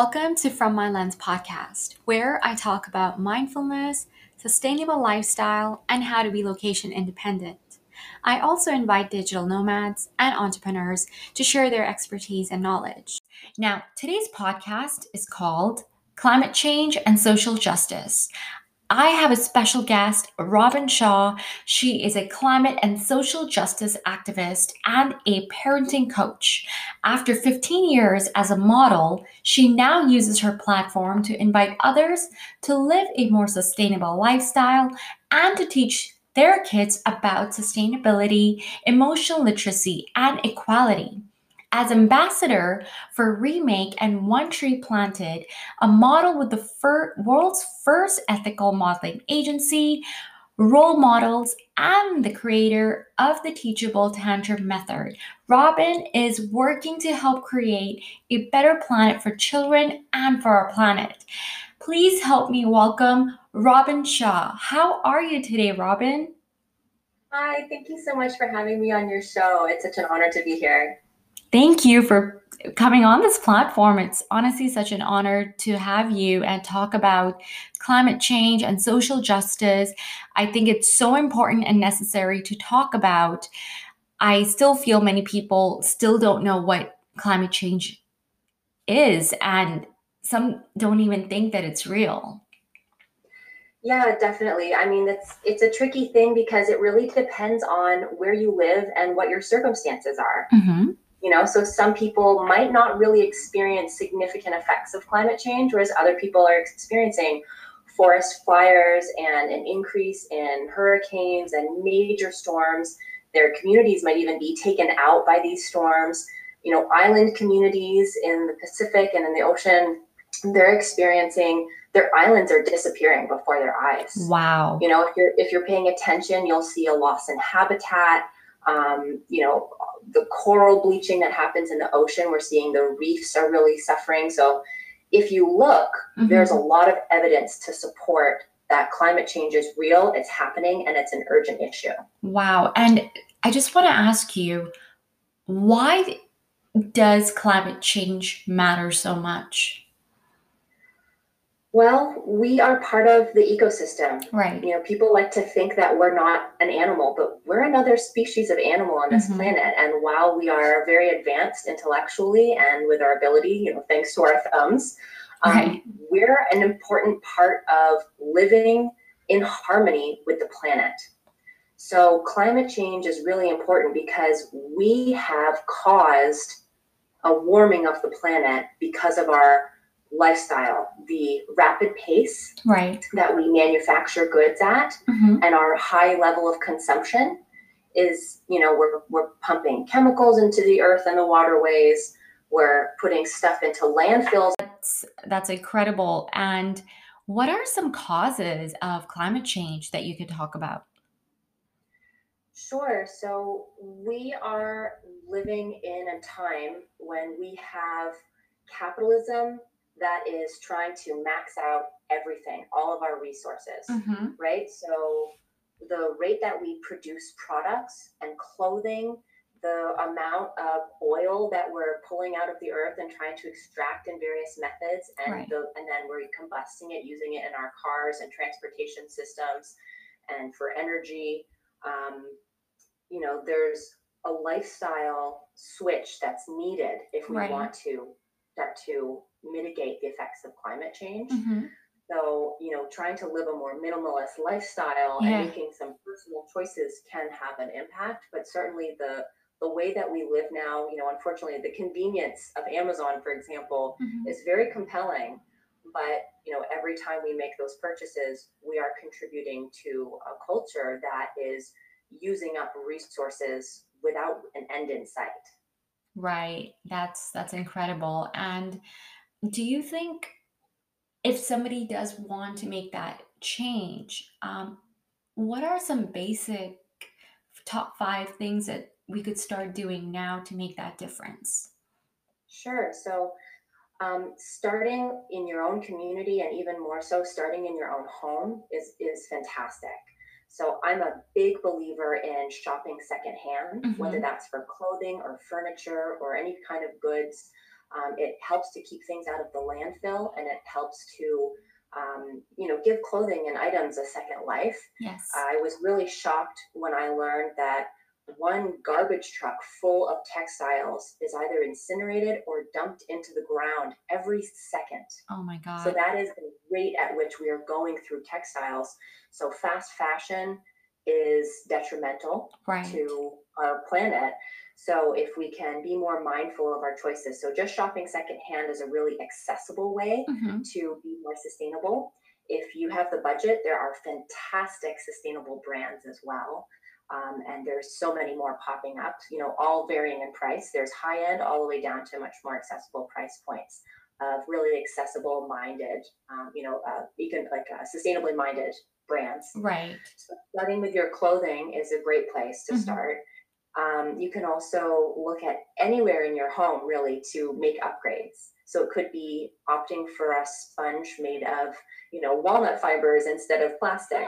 Welcome to From My Lens podcast, where I talk about mindfulness, sustainable lifestyle, and how to be location independent. I also invite digital nomads and entrepreneurs to share their expertise and knowledge. Now, today's podcast is called Climate Change and Social Justice. I have a special guest, Robin Shaw. She is a climate and social justice activist and a parenting coach. After 15 years as a model, she now uses her platform to invite others to live a more sustainable lifestyle and to teach their kids about sustainability, emotional literacy, and equality. As ambassador for Remake and One Tree Planted, a model with the world's first ethical modeling agency, Role Models, and the creator of the Teachable Tantrum Method, Robin is working to help create a better planet for children and for our planet. Please help me welcome Robin Shaw. How are you today, Robin? Hi, thank you so much for having me on your show. It's such an honor to be here. Thank you for coming on this platform. It's honestly such an honor to have you and talk about climate change and social justice. I think it's so important and necessary to talk about. I still feel many people still don't know what climate change is, and some don't even think that it's real. Yeah, definitely. I mean, it's a tricky thing because it really depends on where you live and what your circumstances are. Mm-hmm. You know, so some people might not really experience significant effects of climate change, whereas other people are experiencing forest fires and an increase in hurricanes and major storms. Their communities might even be taken out by these storms. You know, island communities in the Pacific and in the ocean, they're experiencing their islands are disappearing before their eyes. Wow. You know, if you're paying attention, you'll see a loss in habitat. You know, the coral bleaching that happens in the ocean, we're seeing the reefs are really suffering. So if you look, mm-hmm. there's a lot of evidence to support that climate change is real, it's happening, and it's an urgent issue. Wow. And I just want to ask you, why does climate change matter so much? Well, we are part of the ecosystem, right? You know, people like to think that we're not an animal, but we're another species of animal on this mm-hmm. planet. And while we are very advanced intellectually and with our ability, you know, thanks to our thumbs, right. We're an important part of living in harmony with the planet. So climate change is really important because we have caused a warming of the planet because of our lifestyle, the rapid pace right. that we manufacture goods at, mm-hmm. and our high level of consumption is, you know, we're pumping chemicals into the earth and the waterways. We're putting stuff into landfills. That's incredible. And what are some causes of climate change that you could talk about? Sure. So we are living in a time when we have capitalism that is trying to max out everything, all of our resources, mm-hmm. right? So the rate that we produce products and clothing, the amount of oil that we're pulling out of the earth and trying to extract in various methods, and right. And then we're combusting it, using it in our cars and transportation systems and for energy. You know, there's a lifestyle switch that's needed if we right. want to start to mitigate the effects of climate change. Mm-hmm. So, you know, trying to live a more minimalist lifestyle yeah. and making some personal choices can have an impact, but certainly the way that we live now, you know, unfortunately, the convenience of Amazon, for example, mm-hmm. is very compelling. But, you know, every time we make those purchases, we are contributing to a culture that is using up resources without an end in sight. Right. That's incredible. And do you think if somebody does want to make that change, what are some basic top 5 things that we could start doing now to make that difference? Sure. So starting in your own community, and even more so starting in your own home is fantastic. So I'm a big believer in shopping secondhand, mm-hmm. whether that's for clothing or furniture or any kind of goods. It helps to keep things out of the landfill, and it helps to, give clothing and items a second life. Yes. I was really shocked when I learned that one garbage truck full of textiles is either incinerated or dumped into the ground every second. Oh my God. So that is the rate at which we are going through textiles. So fast fashion is detrimental to our planet. So if we can be more mindful of our choices. So just shopping secondhand is a really accessible way to be more sustainable. If you have the budget, there are fantastic sustainable brands as well. And there's so many more popping up, all varying in price. There's high end all the way down to much more accessible price points of really accessible minded, sustainably minded brands. Right. So starting with your clothing is a great place to start. You can also look at anywhere in your home really to make upgrades. So it could be opting for a sponge made of, walnut fibers instead of plastic.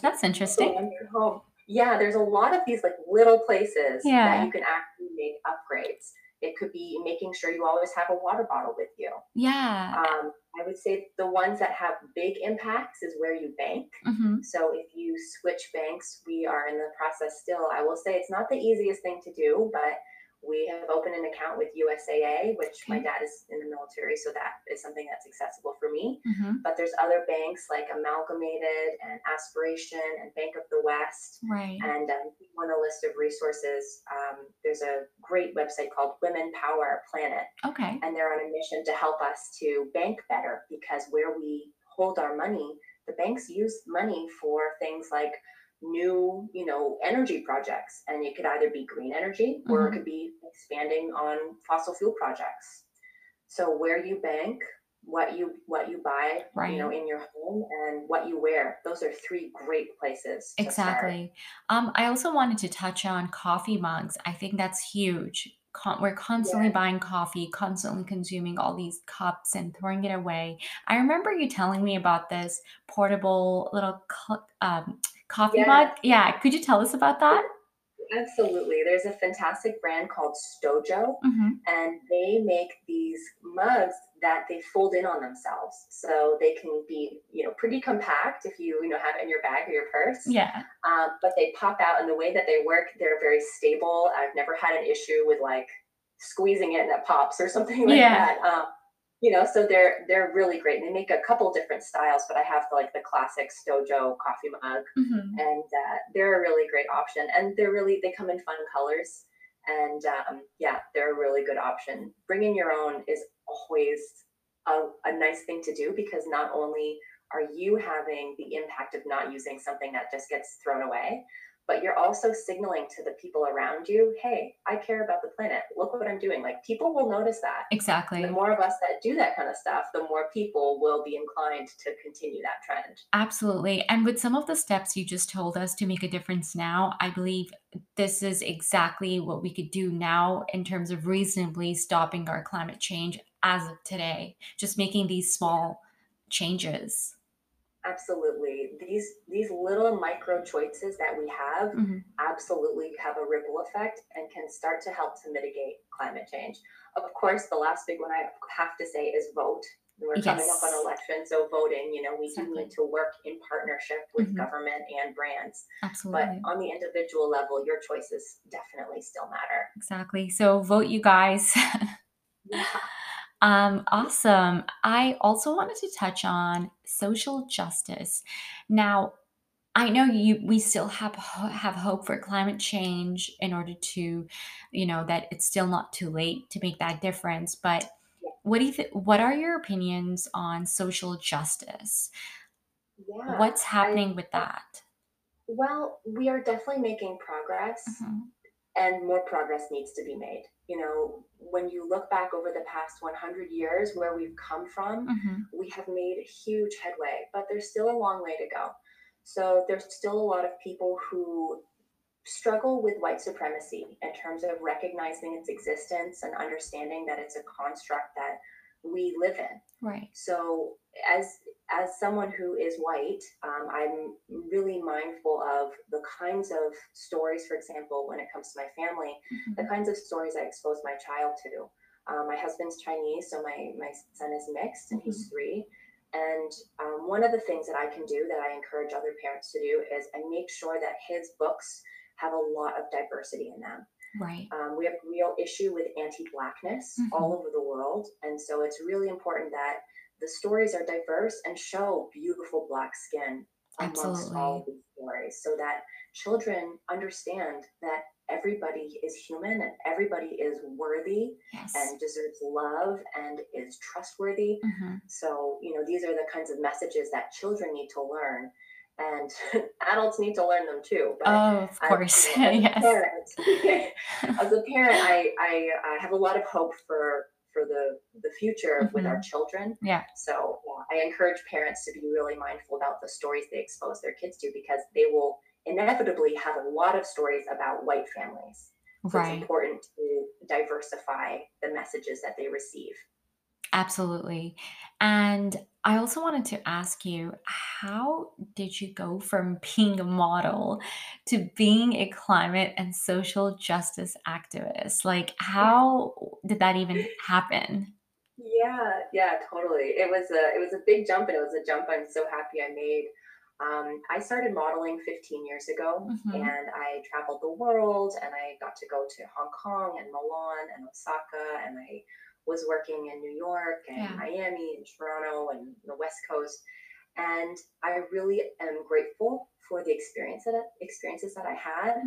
That's interesting. So in your home. Yeah, there's a lot of these little places that you can actually make upgrades. It could be making sure you always have a water bottle with you. Yeah. I would say the ones that have big impacts is where you bank. So if you switch banks, we are in the process still. I will say it's not the easiest thing to do, but we have opened an account with USAA, which my dad is in the military, so that is something that's accessible for me. But there's other banks like Amalgamated and Aspiration and Bank of the West. And if you want a list of resources, there's a great website called Women Power Planet. And they're on a mission to help us to bank better, because where we hold our money, the banks use money for things like new, energy projects, and it could either be green energy or it could be expanding on fossil fuel projects. So where you bank, what you buy, in your home, and what you wear, those are three great places. Exactly. I also wanted to touch on coffee mugs. I think that's huge. We're constantly buying coffee, constantly consuming all these cups and throwing it away. I remember you telling me about this portable little coffee mug. Yeah. Could you tell us about that? Absolutely. There's a fantastic brand called Stojo, and they make these mugs that they fold in on themselves. So they can be, pretty compact if you, have it in your bag or your purse. Yeah. But they pop out, and the way that they work, they're very stable. I've never had an issue with squeezing it and it pops or something like that. So they're really great. And they make a couple different styles, but I have the classic Stojo coffee mug, and they're a really great option. And they come in fun colors, and they're a really good option. Bringing your own is always a nice thing to do, because not only are you having the impact of not using something that just gets thrown away, but you're also signaling to the people around you, hey, I care about the planet. Look what I'm doing. People will notice that. Exactly. The more of us that do that kind of stuff, the more people will be inclined to continue that trend. Absolutely. And with some of the steps you just told us to make a difference now, I believe this is exactly what we could do now in terms of reasonably stopping our climate change as of today, just making these small changes. Absolutely. These little micro choices that we have absolutely have a ripple effect and can start to help to mitigate climate change. Of course, the last big one I have to say is vote. We're coming up on election, so voting, we do need to work in partnership with government and brands. Absolutely. But on the individual level, your choices definitely still matter. Exactly. So vote, you guys. Yeah. Awesome. I also wanted to touch on social justice. Now, I know we still have hope for climate change, in order to, that it's still not too late to make that difference. But what are your opinions on social justice? Yeah, what's happening with that? Well, we are definitely making progress, and more progress needs to be made. When you look back over the past 100 years where we've come from, we have made huge headway, but there's still a long way to go. So there's still a lot of people who struggle with white supremacy in terms of recognizing its existence and understanding that it's a construct that we live in. Right. So as someone who is white, I'm really mindful of the kinds of stories, for example, when it comes to my family, the kinds of stories I expose my child to, My husband's Chinese, so my son is mixed, and he's 3. And one of the things that I can do that I encourage other parents to do is I make sure that his books have a lot of diversity in them. Right. We have a real issue with anti-Blackness all over the world. And so it's really important that the stories are diverse and show beautiful Black skin amongst all of these stories, so that children understand that everybody is human and everybody is worthy and deserves love and is trustworthy. So, you know, these are the kinds of messages that children need to learn, and adults need to learn them too. But as a parent, I have a lot of hope for the future with our children. Yeah. So I encourage parents to be really mindful about the stories they expose their kids to, because they will inevitably have a lot of stories about white families. So it's important to diversify the messages that they receive. Absolutely. And I also wanted to ask you, how did you go from being a model to being a climate and social justice activist? Like, how did that even happen? Yeah, totally. It was a big jump, and it was a jump I'm so happy I made. I started modeling 15 years ago, and I traveled the world, and I got to go to Hong Kong and Milan and Osaka, and I was working in New York and Miami and Toronto and the West Coast. And I really am grateful for the experiences that I had.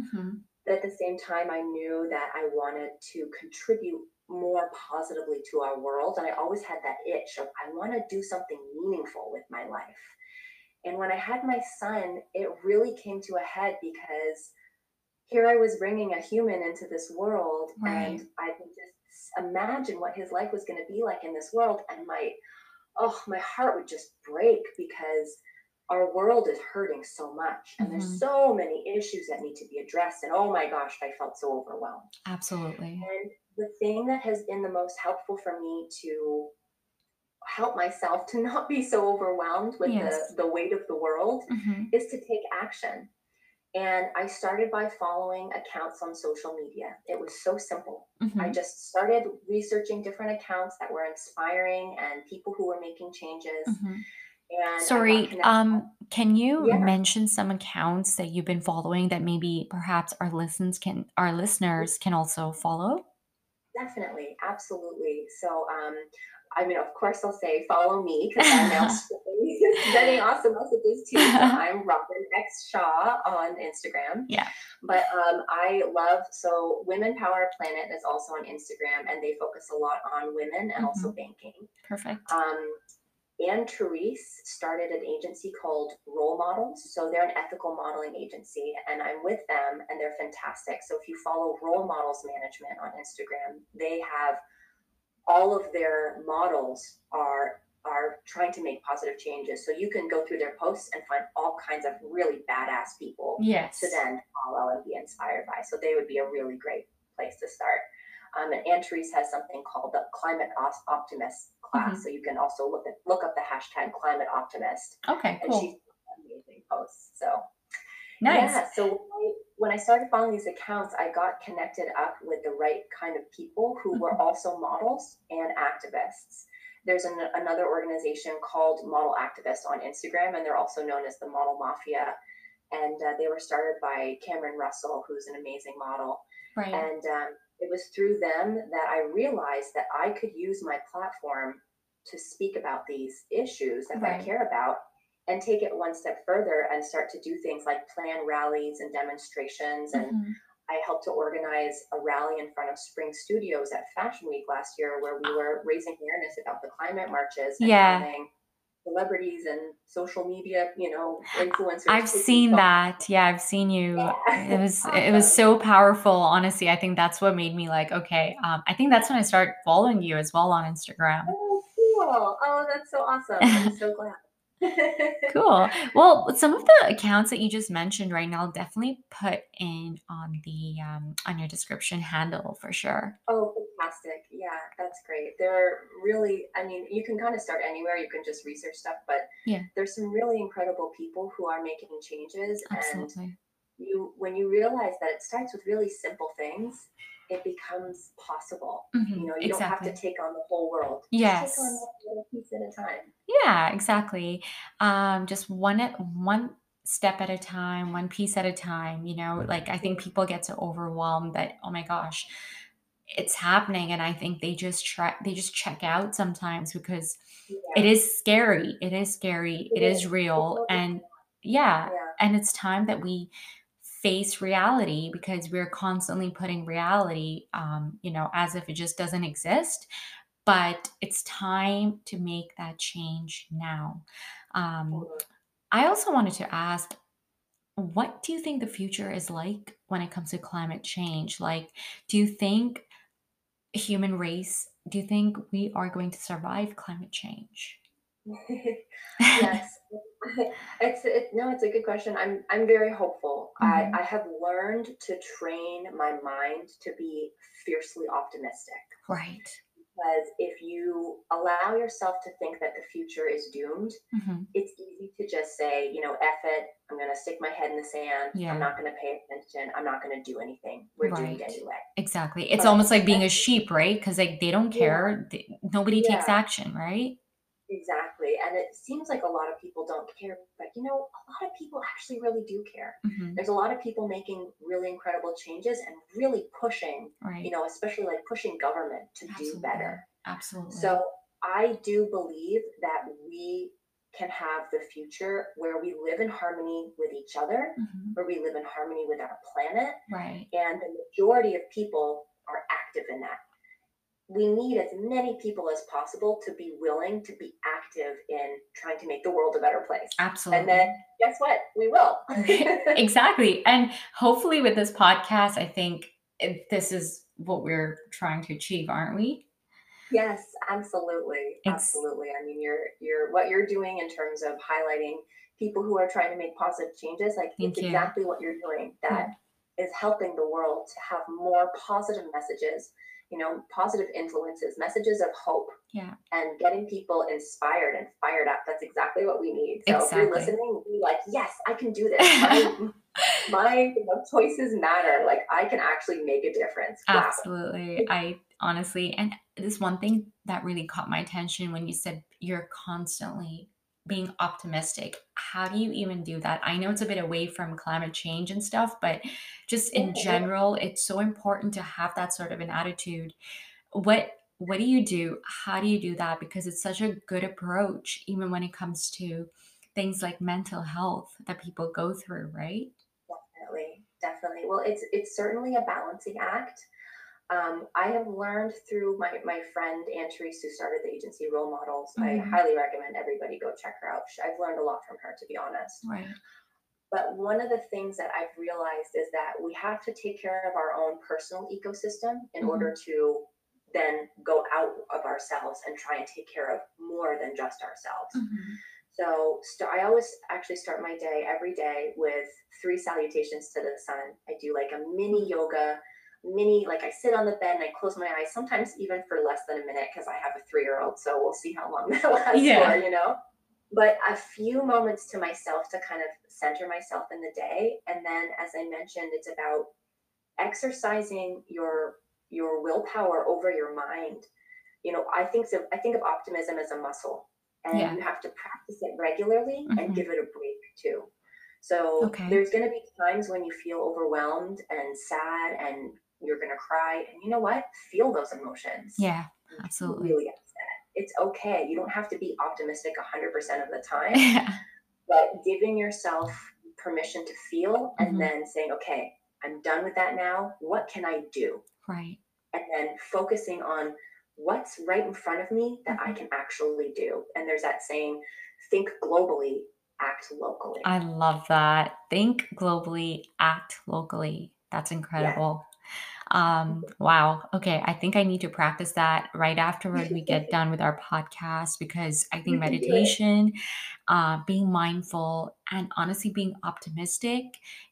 But at the same time, I knew that I wanted to contribute more positively to our world. And I always had that itch of, I want to do something meaningful with my life. And when I had my son, it really came to a head, because here I was bringing a human into this world, and I could just imagine what his life was going to be like in this world. And my heart would just break, because our world is hurting so much, and there's so many issues that need to be addressed. And oh my gosh, I felt so overwhelmed. Absolutely. And the thing that has been the most helpful for me to help myself to not be so overwhelmed with the weight of the world is to take action. And I started by following accounts on social media. It was so simple. I just started researching different accounts that were inspiring and people who were making changes. And sorry, can you mention some accounts that you've been following that maybe perhaps our listeners can also follow? Definitely, absolutely. So I mean, of course, I'll say follow me, because I'm now sending awesome messages to you. So I'm Robin X. Shaw on Instagram. Yeah. But I love, so Women Power Planet is also on Instagram, and they focus a lot on women and also banking. Perfect. Anne-Therese started an agency called Role Models. So they're an ethical modeling agency, and I'm with them, and they're fantastic. So if you follow Role Models Management on Instagram, they have all of their models are trying to make positive changes. So you can go through their posts and find all kinds of really badass people to then follow and be inspired by. So they would be a really great place to start. And Anne-Therese has something called the Climate Optimist class. So you can also look up the hashtag Climate Optimist. Okay, cool. And she's amazing posts. So nice. Yeah, so when I started following these accounts, I got connected up with the right kind of people who were also models and activists. There's another organization called Model Activists on Instagram, and they're also known as the Model Mafia. And they were started by Cameron Russell, who's an amazing model. Right. And it was through them that I realized that I could use my platform to speak about these issues that I care about, and take it one step further and start to do things like plan rallies and demonstrations. And I helped to organize a rally in front of Spring Studios at Fashion Week last year, where we were raising awareness about the climate marches and having celebrities and social media, you know, influencers. I've seen that. Yeah, I've seen you. Yeah. It was awesome. It was so powerful. Honestly, I think that's what made me like, okay, I think that's when I started following you as well on Instagram. Oh, cool. Oh, that's so awesome. I'm so glad. Cool. Well, some of the accounts that you just mentioned right now, I'll definitely put in on the on your description handle for sure. Oh, fantastic. Yeah, that's great. They're really, I mean, you can kind of start anywhere. You can just research stuff, but there's some really incredible people who are making changes. Absolutely. And when you realize that it starts with really simple things, it becomes possible. Mm-hmm. You know, you don't have to take on the whole world. Yes. Just take on one little piece at a time. Yeah, exactly. Just one step at a time, one piece at a time, you know, like I think people get so overwhelmed that, oh my gosh, it's happening. And I think they just check out sometimes because it is scary. It is scary. It is real. And and it's time that we face reality, because we're constantly putting reality, you know, as if it just doesn't exist. But it's time to make that change now. I also wanted to ask, what do you think the future is like when it comes to climate change? Like, do you think human race, do you think we are going to survive climate change? Yes. It's a good question. I'm very hopeful. Mm-hmm. I have learned to train my mind to be fiercely optimistic. Right. Because if you allow yourself to think that the future is doomed, mm-hmm. it's easy to just say, you know, F it, I'm going to stick my head in the sand. Yeah. I'm not going to pay attention. I'm not going to do anything. We're doing it anyway. Exactly. It's almost like being a sheep, right? Because like they don't care. Nobody takes action, right? Exactly. And it seems like a lot of people don't care, but you know, a lot of people actually really do care. Mm-hmm. There's a lot of people making really incredible changes and really pushing, you know, especially like pushing government to do better. Absolutely. So I do believe that we can have the future where we live in harmony with each other, mm-hmm. where we live in harmony with our planet. Right. And the majority of people are active in that. We need as many people as possible to be willing to be active in trying to make the world a better place. Absolutely. And then guess what? We will. Exactly. And hopefully with this podcast, I think this is what we're trying to achieve, aren't we? Yes, absolutely. Absolutely. I mean, you're what you're doing in terms of highlighting people who are trying to make positive changes. Like it's exactly what you're doing that is helping the world to have more positive messages, you know, positive influences, messages of hope, and getting people inspired and fired up. That's exactly what we need. So if you're listening, be like, yes, I can do this. My you know, choices matter. Like I can actually make a difference. Wow. Absolutely. I honestly, and this one thing that really caught my attention when you said you're constantly being optimistic. How do you even do that? I know it's a bit away from climate change and stuff, but just in general, it's so important to have that sort of an attitude. What do you do? How do you do that? Because it's such a good approach, even when it comes to things like mental health that people go through, right? Definitely, definitely. Well, it's certainly a balancing act. I have learned through my friend Anne-Therese, who started the agency Role Models. Mm-hmm. I highly recommend everybody go check her out. I've learned a lot from her, to be honest. Right. But one of the things that I've realized is that we have to take care of our own personal ecosystem in mm-hmm. order to then go out of ourselves and try and take care of more than just ourselves. Mm-hmm. So I always actually start my day every day with 3 salutations to the sun. I do like a mini yoga. Like I sit on the bed and I close my eyes, sometimes even for less than a minute, because I have a 3-year-old, so we'll see how long that lasts for, you know. But a few moments to myself to kind of center myself in the day. And then, as I mentioned, it's about exercising your willpower over your mind. You know, I think of optimism as a muscle, and you have to practice it regularly mm-hmm. and give it a break too. So there's going to be times when you feel overwhelmed and sad and you're going to cry. And you know what? Feel those emotions. Yeah, absolutely. Really upset. It's okay. You don't have to be optimistic 100% of the time. But giving yourself permission to feel and mm-hmm. then saying, okay, I'm done with that now. What can I do? Right. And then focusing on what's right in front of me that mm-hmm. I can actually do. And there's that saying, think globally, act locally. I love that. Think globally, act locally. That's incredible. Yeah. Wow. Okay. I think I need to practice that right afterward we get done with our podcast, because I think meditation, being mindful, and honestly being optimistic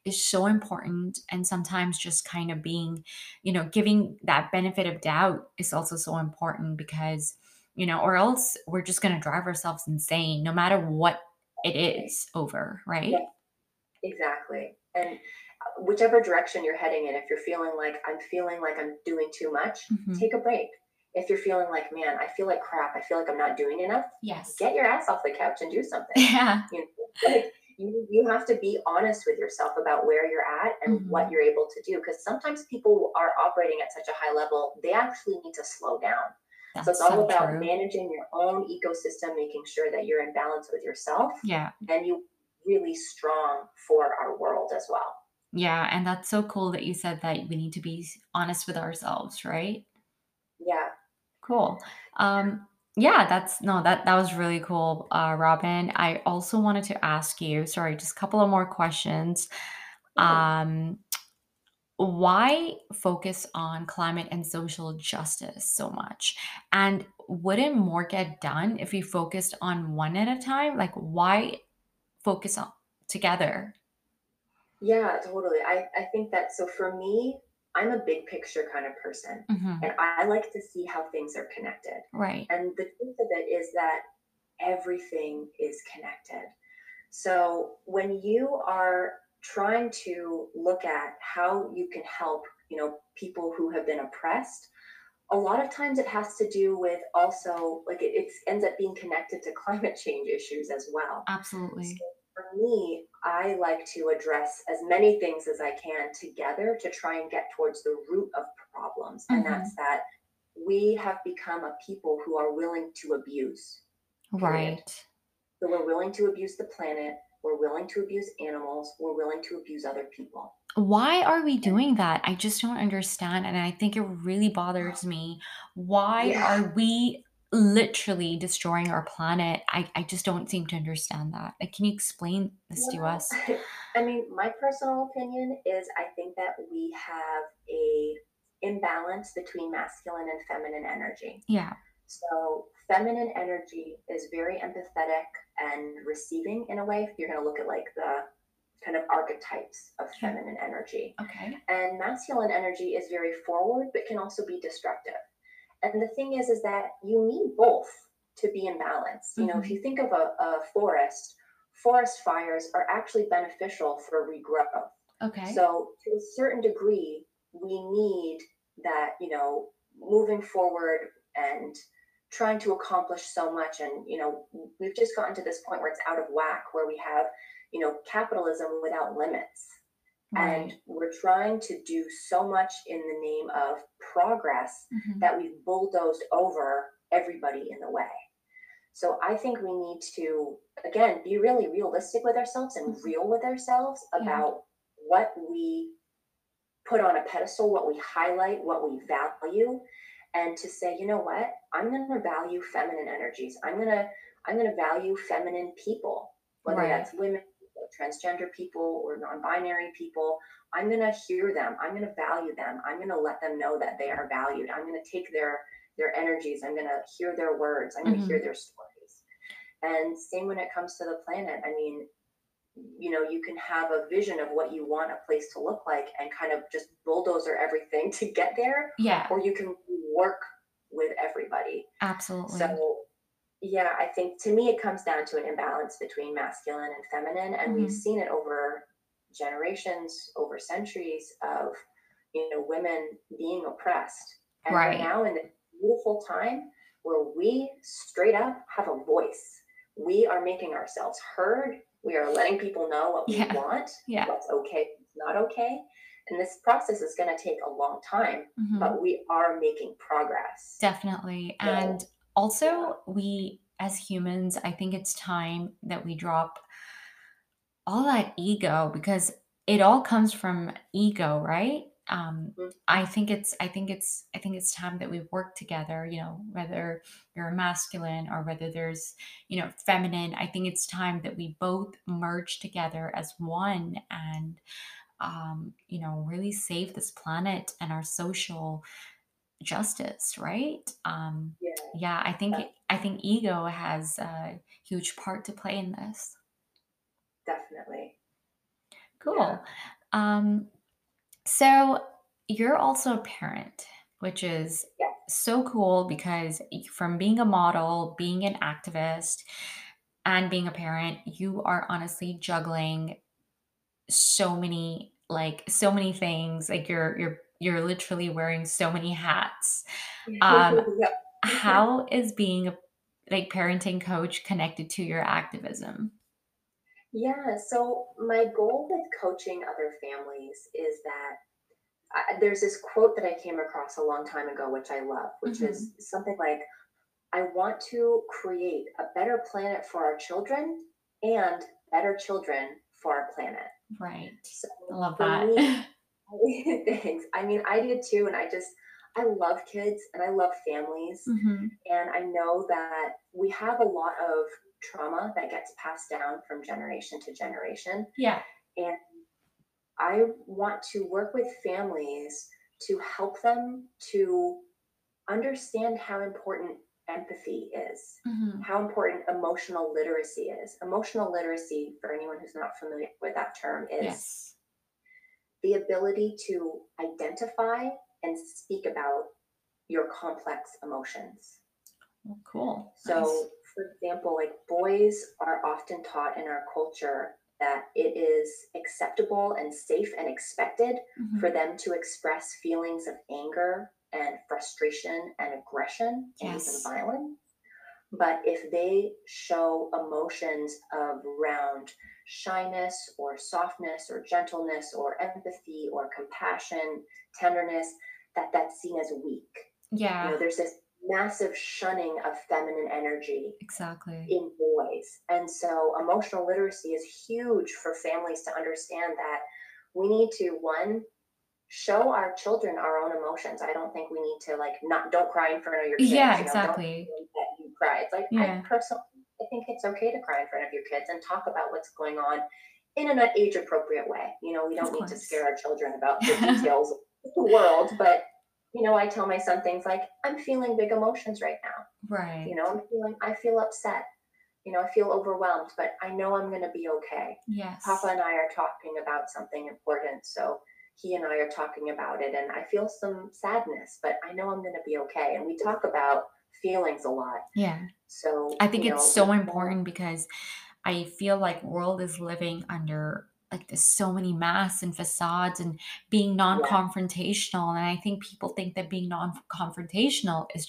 is so important. And sometimes just kind of being, you know, giving that benefit of doubt is also so important, because, you know, or else we're just going to drive ourselves insane no matter what it is over, right? Yeah, exactly. And whichever direction you're heading in, if you're feeling like I'm doing too much, mm-hmm. take a break. If you're feeling like, man, I feel like crap, I feel like I'm not doing enough, yes, get your ass off the couch and do something. Yeah. You know, like, you have to be honest with yourself about where you're at and mm-hmm. what you're able to do. Because sometimes people are operating at such a high level, they actually need to slow down. That's so it's all so about true. Managing your own ecosystem, making sure that you're in balance with yourself. Yeah. And you really strong for our world as well. Yeah. And that's so cool that you said that we need to be honest with ourselves, right? Yeah. Cool. Yeah, that was really cool, Robin. I also wanted to ask you, sorry, just a couple of more questions. Why focus on climate and social justice so much? And wouldn't more get done if we focused on one at a time? Like, why focus on together? Yeah, totally. I think that, so for me, I'm a big picture kind of person, mm-hmm. and I like to see how things are connected. Right. And the truth of it is that everything is connected. So when you are trying to look at how you can help, you know, people who have been oppressed, a lot of times it has to do with also, like, it ends up being connected to climate change issues as well. Absolutely. So for me, I like to address as many things as I can together to try and get towards the root of problems. Mm-hmm. And that's that we have become a people who are willing to abuse. Right. So we're willing to abuse the planet. We're willing to abuse animals. We're willing to abuse other people. Why are we doing that? I just don't understand. And I think it really bothers me. Why are we literally destroying our planet? I just don't seem to understand that. Like, can you explain this to us? I mean, my personal opinion is I think that we have a imbalance between masculine and feminine energy. Yeah. So feminine energy is very empathetic and receiving in a way. If you're going to look at like the kind of archetypes of feminine energy. Okay. And masculine energy is very forward, but can also be destructive. And the thing is that you need both to be in balance. You know, mm-hmm. if you think of a forest, forest fires are actually beneficial for regrowth. Okay. So to a certain degree, we need that, you know, moving forward and trying to accomplish so much. And, you know, we've just gotten to this point where it's out of whack, where we have, you know, capitalism without limits. Right. And we're trying to do so much in the name of progress mm-hmm. that we've bulldozed over everybody in the way. So I think we need to, again, be really realistic with ourselves and real with ourselves about what we put on a pedestal, what we highlight, what we value, and to say, you know what, I'm going to value feminine energies. I'm going to value feminine people, whether that's women, transgender people, or non-binary people. I'm going to hear them. I'm going to value them. I'm going to let them know that they are valued. I'm going to take their energies. I'm going to hear their words. I'm going to mm-hmm. hear their stories. And same when it comes to the planet. I mean, you know, you can have a vision of what you want a place to look like and kind of just bulldozer everything to get there. Yeah. Or you can work with everybody. Absolutely. So, yeah, I think to me, it comes down to an imbalance between masculine and feminine. And mm-hmm. we've seen it over generations, over centuries of, you know, women being oppressed. And right. we're now in this beautiful time where we straight up have a voice. We are making ourselves heard. We are letting people know what we want, what's okay, what's not okay. And this process is going to take a long time, mm-hmm. but we are making progress. Definitely. So, and also, we as humans, I think it's time that we drop all that ego, because it all comes from ego, right? Mm-hmm. I think it's time that we work together, you know, whether you're masculine or whether there's, you know, feminine. I think it's time that we both merge together as one and, you know, really save this planet and our social justice, right? I think ego has a huge part to play in this. Definitely. Cool. Yeah. So you're also a parent, which is so cool, because from being a model, being an activist, and being a parent, you are honestly juggling so many like so many things, like you're literally wearing so many hats. Yep. How is being a parenting coach connected to your activism? Yeah, so my goal with coaching other families is that there's this quote that I came across a long time ago, which I love, which mm-hmm. is something like, I want to create a better planet for our children and better children for our planet. Right. So I love that. Me, thanks. I mean, I do too. And I love kids and I love families. Mm-hmm. And I know that we have a lot of trauma that gets passed down from generation to generation. Yeah. And I want to work with families to help them to understand how important empathy is, mm-hmm. how important emotional literacy is. Emotional literacy, for anyone who's not familiar with that term, is yes. the ability to identify and speak about your complex emotions. Oh, cool. So, nice. For example, like boys are often taught in our culture that it is acceptable and safe and expected mm-hmm. for them to express feelings of anger and frustration and aggression yes. and even violence. But if they show emotions around shyness or softness or gentleness or empathy or compassion, tenderness, that's seen as weak. Yeah. You know, there's this massive shunning of feminine energy exactly in boys. And so emotional literacy is huge for families to understand that we need to, one, show our children our own emotions. I don't think we need to don't cry in front of your kids. Yeah, exactly. Don't think that you cry. It's I think it's okay to cry in front of your kids and talk about what's going on in an age appropriate way. You know, we don't need to scare our children about the details of the world, but you know, I tell my son things like, I'm feeling big emotions right now. Right. You know, I feel upset. You know, I feel overwhelmed, but I know I'm going to be okay. Yes. Papa and I are talking about something important. So he and I are talking about it and I feel some sadness, but I know I'm going to be okay. And we talk about feelings a lot. Yeah. So I think it's so important because I feel like world is living under there's so many masks and facades and being non-confrontational. And I think people think that being non-confrontational is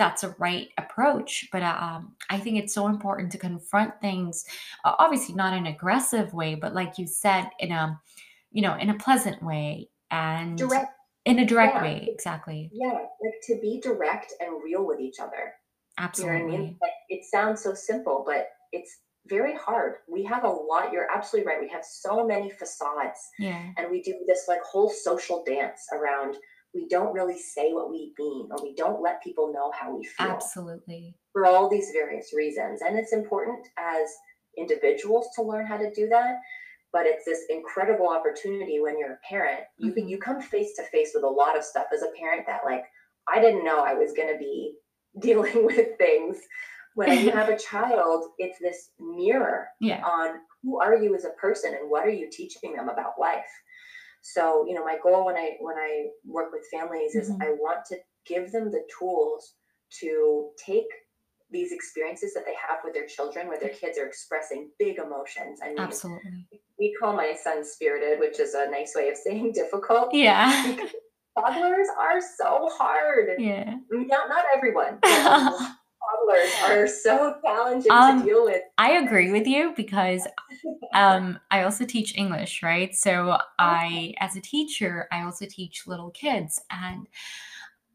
that's a right approach. But I think it's so important to confront things, obviously not in an aggressive way, but like you said, in a pleasant way and direct. In a direct way. Exactly. Yeah. To be direct and real with each other. Absolutely. You know what I mean? It sounds so simple, but it's very hard. We have a lot. You're absolutely right. We have so many facades, and we do this whole social dance around. We don't really say what we mean, or we don't let people know how we feel. Absolutely, for all these various reasons, and it's important as individuals to learn how to do that. But it's this incredible opportunity when you're a parent. Mm-hmm. You come face to face with a lot of stuff as a parent that I didn't know I was going to be dealing with things. When you have a child, it's this mirror on who are you as a person and what are you teaching them about life. So, you know, my goal when I work with families is mm-hmm. I want to give them the tools to take these experiences that they have with their children, where their kids are expressing big emotions. I mean, absolutely. We call my son spirited, which is a nice way of saying difficult. Yeah. Toddlers are so hard. Yeah. Not everyone. Toddlers are so challenging to deal with. I agree with you because I also teach English, right? So as a teacher, I also teach little kids. And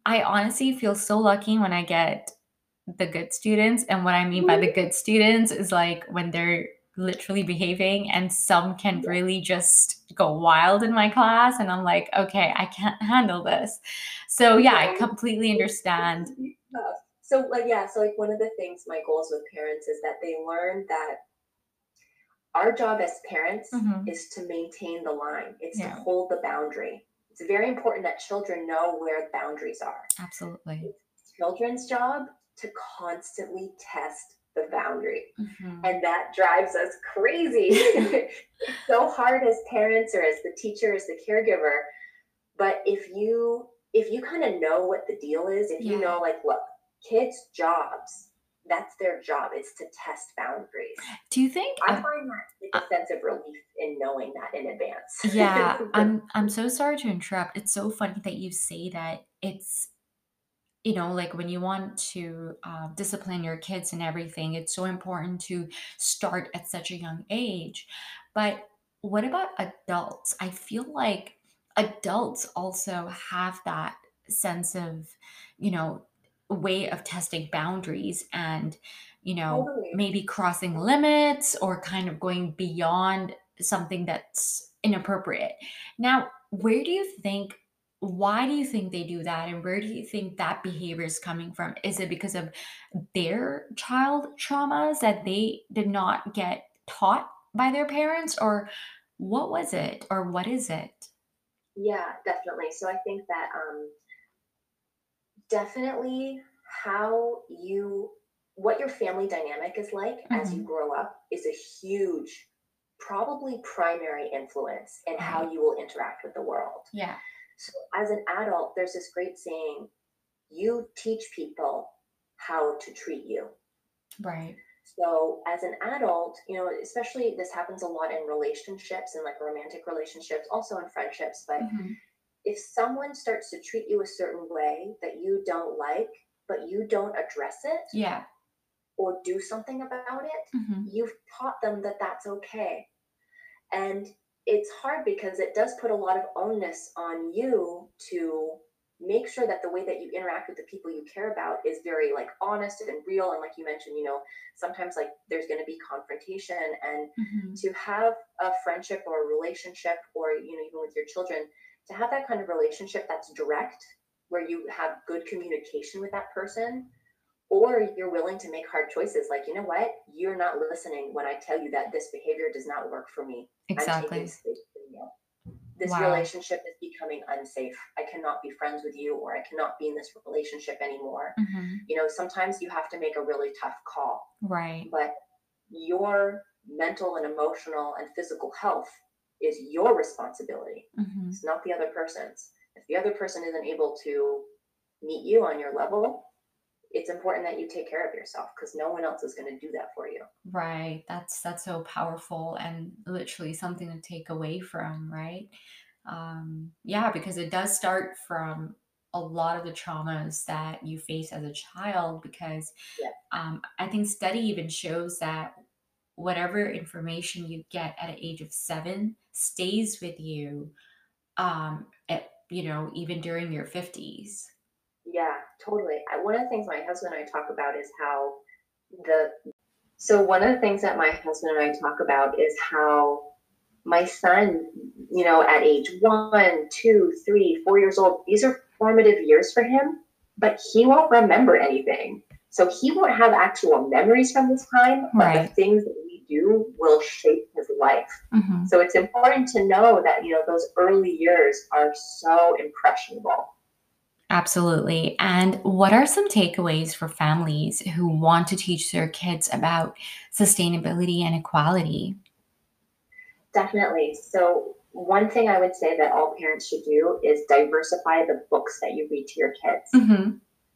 I honestly feel so lucky when I get the good students. And what I mean by the good students is when they're literally behaving, and some can really just go wild in my class. And I'm like, okay, I can't handle this. So yeah, I completely understand. So one of the things, my goals with parents is that they learn that our job as parents mm-hmm. is to maintain the line. It's to hold the boundary. It's very important that children know where boundaries are. Absolutely. It's children's job to constantly test the boundary. Mm-hmm. And that drives us crazy. It's so hard as parents or as the teacher, as the caregiver. But if you kind of know what the deal is, if you know, look, kids' jobs that's their job, is to test boundaries. Do you think I find that a sense of relief in knowing that in advance? Yeah. I'm so sorry to interrupt. It's so funny that you say that. It's, you know, like when you want to discipline your kids and everything, it's so important to start at such a young age. But what about adults? I feel like adults also have that sense of, you know, way of testing boundaries and, you know, totally. Maybe crossing limits or kind of going beyond something that's inappropriate. Now, why do you think they do that? And where do you think that behavior is coming from? Is it because of their child traumas that they did not get taught by their parents? Or what was it? Or what is it? Yeah, definitely. So I think that definitely what your family dynamic is like mm-hmm. as you grow up is a huge, probably primary influence in mm-hmm. how you will interact with the world. Yeah. So as an adult, there's this great saying, you teach people how to treat you. Right. So as an adult, you know, especially this happens a lot in relationships and like romantic relationships, also in friendships. But mm-hmm. if someone starts to treat you a certain way that you don't like, but you don't address it yeah. or do something about it, mm-hmm. you've taught them that that's okay. And it's hard because it does put a lot of onus on you to make sure that the way that you interact with the people you care about is very like honest and real. And like you mentioned, you know, sometimes like there's going to be confrontation and mm-hmm. to have a friendship or a relationship or, you know, even with your children, to have that kind of relationship that's direct, where you have good communication with that person, or you're willing to make hard choices. Like, you know what? You're not listening when I tell you that this behavior does not work for me. Exactly. This wow. relationship is becoming unsafe. I cannot be friends with you, or I cannot be in this relationship anymore. Mm-hmm. You know, sometimes you have to make a really tough call. Right. But your mental and emotional and physical health is your responsibility. Mm-hmm. It's not the other person's. If the other person isn't able to meet you on your level, it's important that you take care of yourself, because no one else is going to do that for you. Right. That's so powerful and literally something to take away from, right? Yeah, because it does start from a lot of the traumas that you face as a child, because yeah. I think study even shows that whatever information you get at an age of 7 stays with you, you know, even during your 50s. Yeah, totally. One of the things my husband and I talk about is how my son, you know, at age 1, 2, 3, 4 years old, these are formative years for him, but he won't remember anything. So he won't have actual memories from this time, but right. the things that we do will shape his life. Mm-hmm. So it's important to know that, you know, those early years are so impressionable. Absolutely. And what are some takeaways for families who want to teach their kids about sustainability and equality? Definitely. So one thing I would say that all parents should do is diversify the books that you read to your kids. Mm-hmm.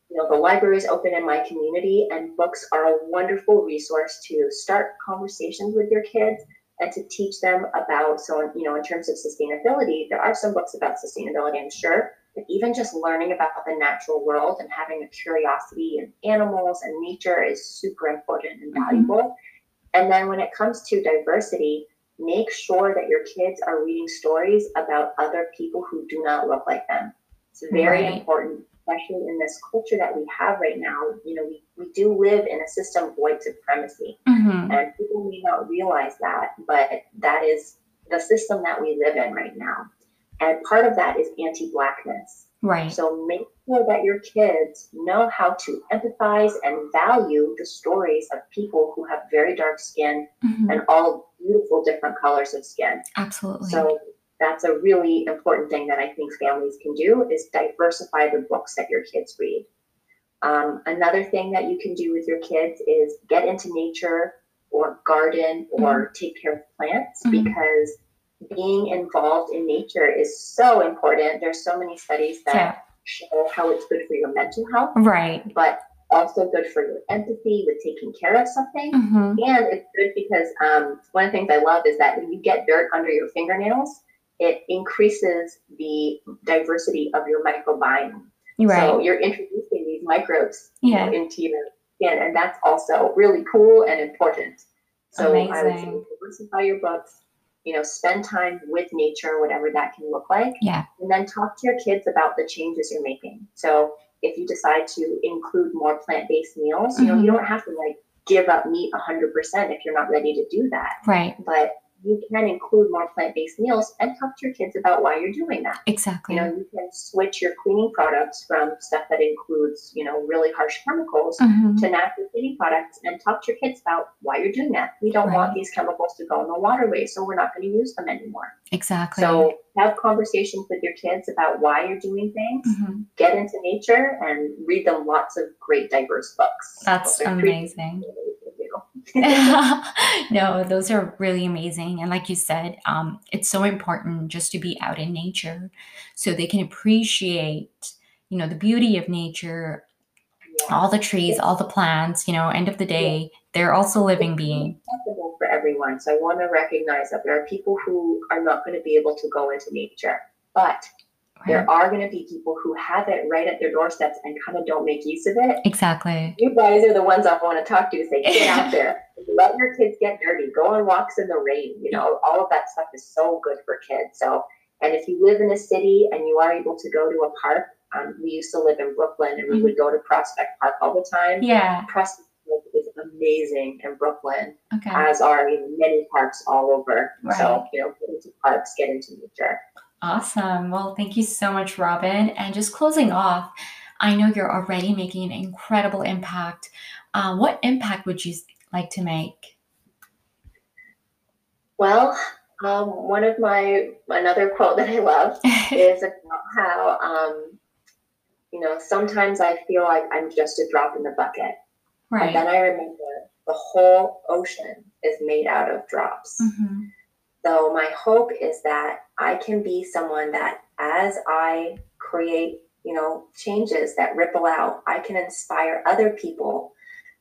You know, the library is open in my community, and books are a wonderful resource to start conversations with your kids and to teach them about, so, you know, in terms of sustainability, there are some books about sustainability, I'm sure. But even just learning about the natural world and having a curiosity in animals and nature is super important and valuable. Mm-hmm. And then when it comes to diversity, make sure that your kids are reading stories about other people who do not look like them. It's very right. important, especially in this culture that we have right now. You know, we do live in a system of white supremacy. Mm-hmm. And people may not realize that, but that is the system that we live in right now. And part of that is anti-Blackness. Right. So make sure that your kids know how to empathize and value the stories of people who have very dark skin mm-hmm. and all beautiful different colors of skin. Absolutely. So that's a really important thing that I think families can do, is diversify the books that your kids read. Another thing that you can do with your kids is get into nature or garden or mm-hmm. take care of plants mm-hmm. because being involved in nature is so important. There's so many studies that yeah. show how it's good for your mental health. Right. But also good for your empathy with taking care of something. Mm-hmm. And it's good because one of the things I love is that when you get dirt under your fingernails, it increases the diversity of your microbiome. Right. So you're introducing these microbes into your skin, and that's also really cool and important. So amazing. I would say diversify your books, spend time with nature, whatever that can look like. Yeah. And then talk to your kids about the changes you're making. So if you decide to include more plant-based meals, mm-hmm. you don't have to give up meat 100% if you're not ready to do that. Right. But you can include more plant-based meals and talk to your kids about why you're doing that. Exactly. You can switch your cleaning products from stuff that includes, really harsh chemicals mm-hmm. to natural cleaning products, and talk to your kids about why you're doing that. We don't want these chemicals to go in the waterways, so we're not going to use them anymore. Exactly. So have conversations with your kids about why you're doing things, mm-hmm. get into nature, and read them lots of great diverse books. That's amazing. No, those are really amazing. And like you said, it's so important just to be out in nature so they can appreciate, the beauty of nature, all the trees, all the plants, end of the day, they're also living beings. For everyone. So I want to recognize that there are people who are not going to be able to go into nature, but there are going to be people who have it right at their doorsteps and kind of don't make use of it. Exactly. You guys are the ones I want to talk to say, get out there. Let your kids get dirty. Go on walks in the rain. All of that stuff is so good for kids. So, and if you live in a city and you are able to go to a park, we used to live in Brooklyn and we would go to Prospect Park all the time. Yeah. Prospect Park is amazing in Brooklyn, as are many parks all over. Right. So, get into parks, get into nature. Awesome. Well, thank you so much, Robin. And just closing off, I know you're already making an incredible impact. What impact would you like to make? Well, one of another quote that I love is about how, sometimes I feel like I'm just a drop in the bucket. Right. And then I remember the whole ocean is made out of drops. Mm-hmm. So my hope is that I can be someone that as I create, changes that ripple out, I can inspire other people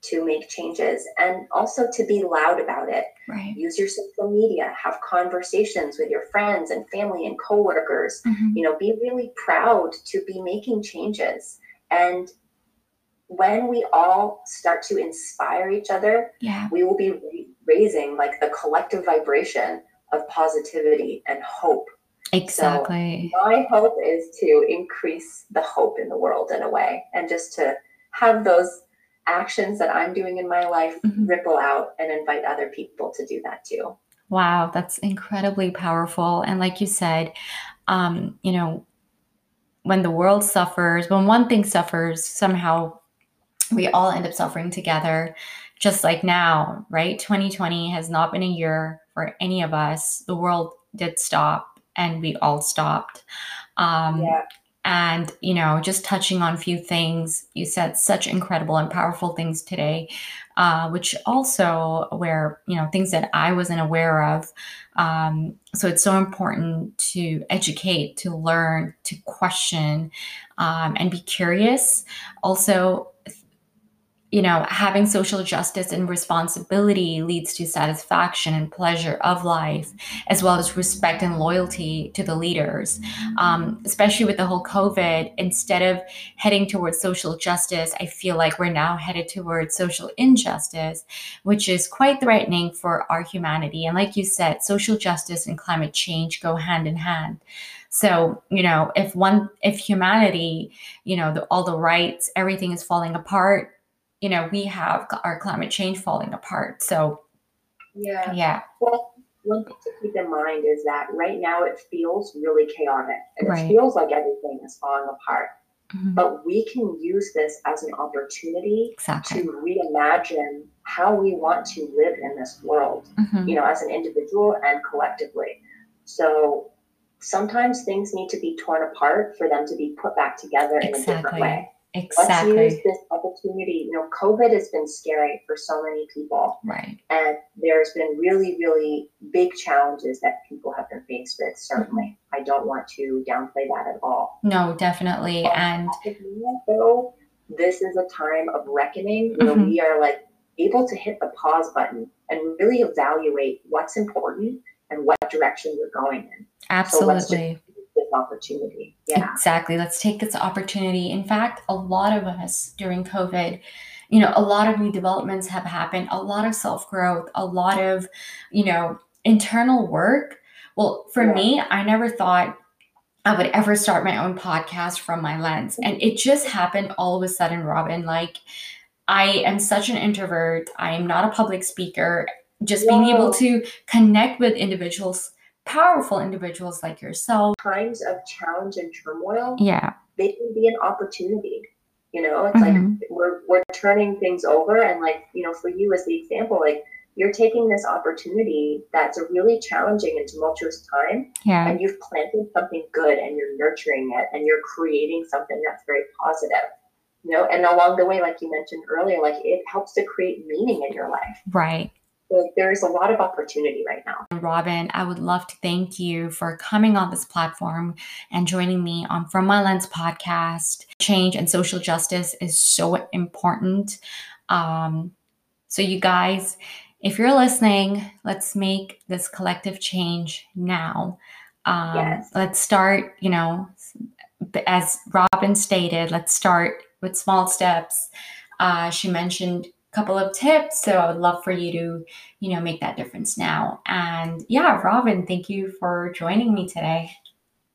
to make changes and also to be loud about it. Right. Use your social media, have conversations with your friends and family and coworkers, mm-hmm. Be really proud to be making changes. And when we all start to inspire each other, we will be raising the collective vibration of positivity and hope. Exactly. So my hope is to increase the hope in the world in a way, and just to have those actions that I'm doing in my life mm-hmm. ripple out and invite other people to do that too. Wow, that's incredibly powerful. And like you said, when the world suffers, when one thing suffers, somehow we all end up suffering together. Just like now, right? 2020 has not been a year for any of us. The world did stop and we all stopped. And, just touching on a few things, you said such incredible and powerful things today, which also were, things that I wasn't aware of. So it's so important to educate, to learn, to question, and be curious. Also, having social justice and responsibility leads to satisfaction and pleasure of life, as well as respect and loyalty to the leaders. Especially with the whole COVID, instead of heading towards social justice, I feel like we're now headed towards social injustice, which is quite threatening for our humanity. And like you said, social justice and climate change go hand in hand. So, if humanity, all the rights, everything is falling apart, we have our climate change falling apart. So, yeah. Well, one thing to keep in mind is that right now it feels really chaotic and it feels like everything is falling apart. Mm-hmm. But we can use this as an opportunity to reimagine how we want to live in this world, mm-hmm. As an individual and collectively. So sometimes things need to be torn apart for them to be put back together in a different way. Exactly. Let's use this opportunity. COVID has been scary for so many people. Right. And there's been really, really big challenges that people have been faced with, certainly. Mm-hmm. I don't want to downplay that at all. No, definitely. And this is a time of reckoning where mm-hmm. we are like able to hit the pause button and really evaluate what's important and what direction we're going in. Absolutely. So let's just take this opportunity. Yeah. Exactly. Let's take this opportunity. In fact, a lot of us during COVID, you know, a lot of new developments have happened, a lot of self-growth, a lot of, you know, internal work. Well, for yeah. me, I never thought I would ever start my own podcast from my lens. And it just happened all of a sudden, Robin. Like, I am such an introvert. I am not a public speaker. Just Whoa. Being able to connect with individuals, powerful individuals like yourself. Times of challenge and turmoil, yeah, they can be an opportunity. You know, it's mm-hmm. like we're turning things over. And like, you know, for you as the example, like, you're taking this opportunity that's a really challenging and tumultuous time, yeah. and you've planted something good and you're nurturing it and you're creating something that's very positive, you know, and along the way, like you mentioned earlier, like it helps to create meaning in your life. Right. So there's a lot of opportunity right now. Robin, I would love to thank you for coming on this platform and joining me on From My Lens podcast. Change and social justice is so important. So you guys, if you're listening, let's make this collective change now. Yes. Let's start, you know, as Robin stated, let's start with small steps. She mentioned a couple of tips, so I would love for you to, you know, make that difference now. And yeah, Robin, thank you for joining me today.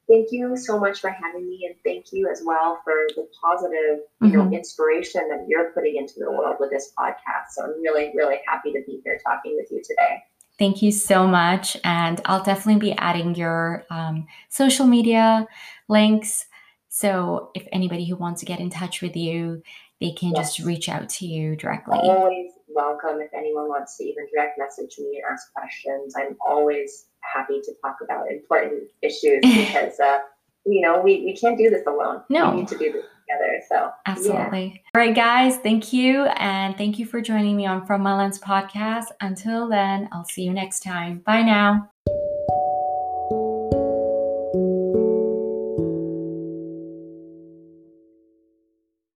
Thank you so much for having me, and thank you as well for the positive, you know, mm-hmm. inspiration that you're putting into the world with this podcast. So I'm really, really happy to be here talking with you today. Thank you so much, and I'll definitely be adding your social media links. So if anybody who wants to get in touch with you, they can yes. just reach out to you directly. Always welcome if anyone wants to even direct message me and ask questions. I'm always happy to talk about important issues because, you know, we can't do this alone. No. We need to do this together. So, absolutely. Yeah. All right, guys. Thank you. And thank you for joining me on From My Lens podcast. Until then, I'll see you next time. Bye now.